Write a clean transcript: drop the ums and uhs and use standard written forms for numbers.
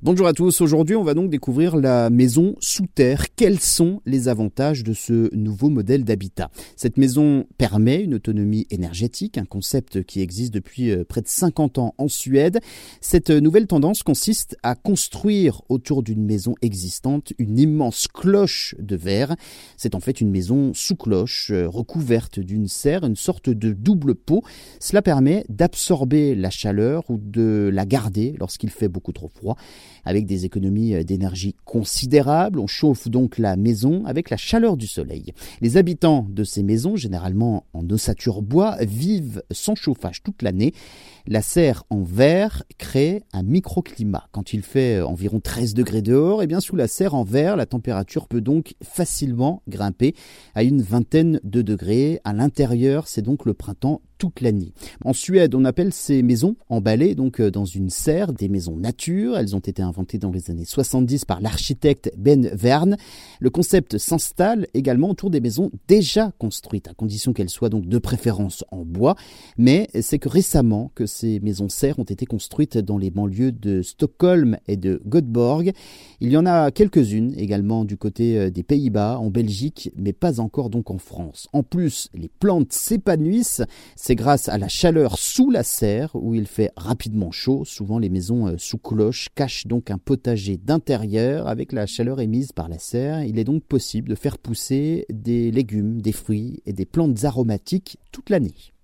Bonjour à tous, aujourd'hui on va donc découvrir la maison sous terre. Quels sont les avantages de ce nouveau modèle d'habitat? Cette maison permet une autonomie énergétique, un concept qui existe depuis près de 50 ans en Suède. Cette nouvelle tendance consiste à construire autour d'une maison existante une immense cloche de verre. C'est en fait une maison sous cloche, recouverte d'une serre, une sorte de double pot. Cela permet d'absorber la chaleur ou de la garder lorsqu'il fait beaucoup trop froid. Avec des économies d'énergie considérables, on chauffe donc la maison avec la chaleur du soleil. Les habitants de ces maisons, généralement en ossature bois, vivent sans chauffage toute l'année. La serre en verre crée un microclimat. Quand il fait environ 13 degrés dehors, et bien sous la serre en verre, la température peut donc facilement grimper à une vingtaine de degrés. À l'intérieur, c'est donc le printemps toute l'année. En Suède, on appelle ces maisons emballées donc dans une serre des maisons nature. Elles ont été inventées dans les années 70 par l'architecte Ben Verne. Le concept s'installe également autour des maisons déjà construites, à condition qu'elles soient donc de préférence en bois. Mais c'est que récemment que ces maisons serres ont été construites dans les banlieues de Stockholm et de Göteborg. Il y en a quelques-unes également du côté des Pays-Bas, en Belgique, mais pas encore donc en France. En plus, les plantes s'épanouissent. C'est grâce à la chaleur sous la serre où il fait rapidement chaud. Souvent, les maisons sous cloche cachent donc un potager d'intérieur. Avec la chaleur émise par la serre, il est donc possible de faire pousser des légumes, des fruits et des plantes aromatiques toute l'année.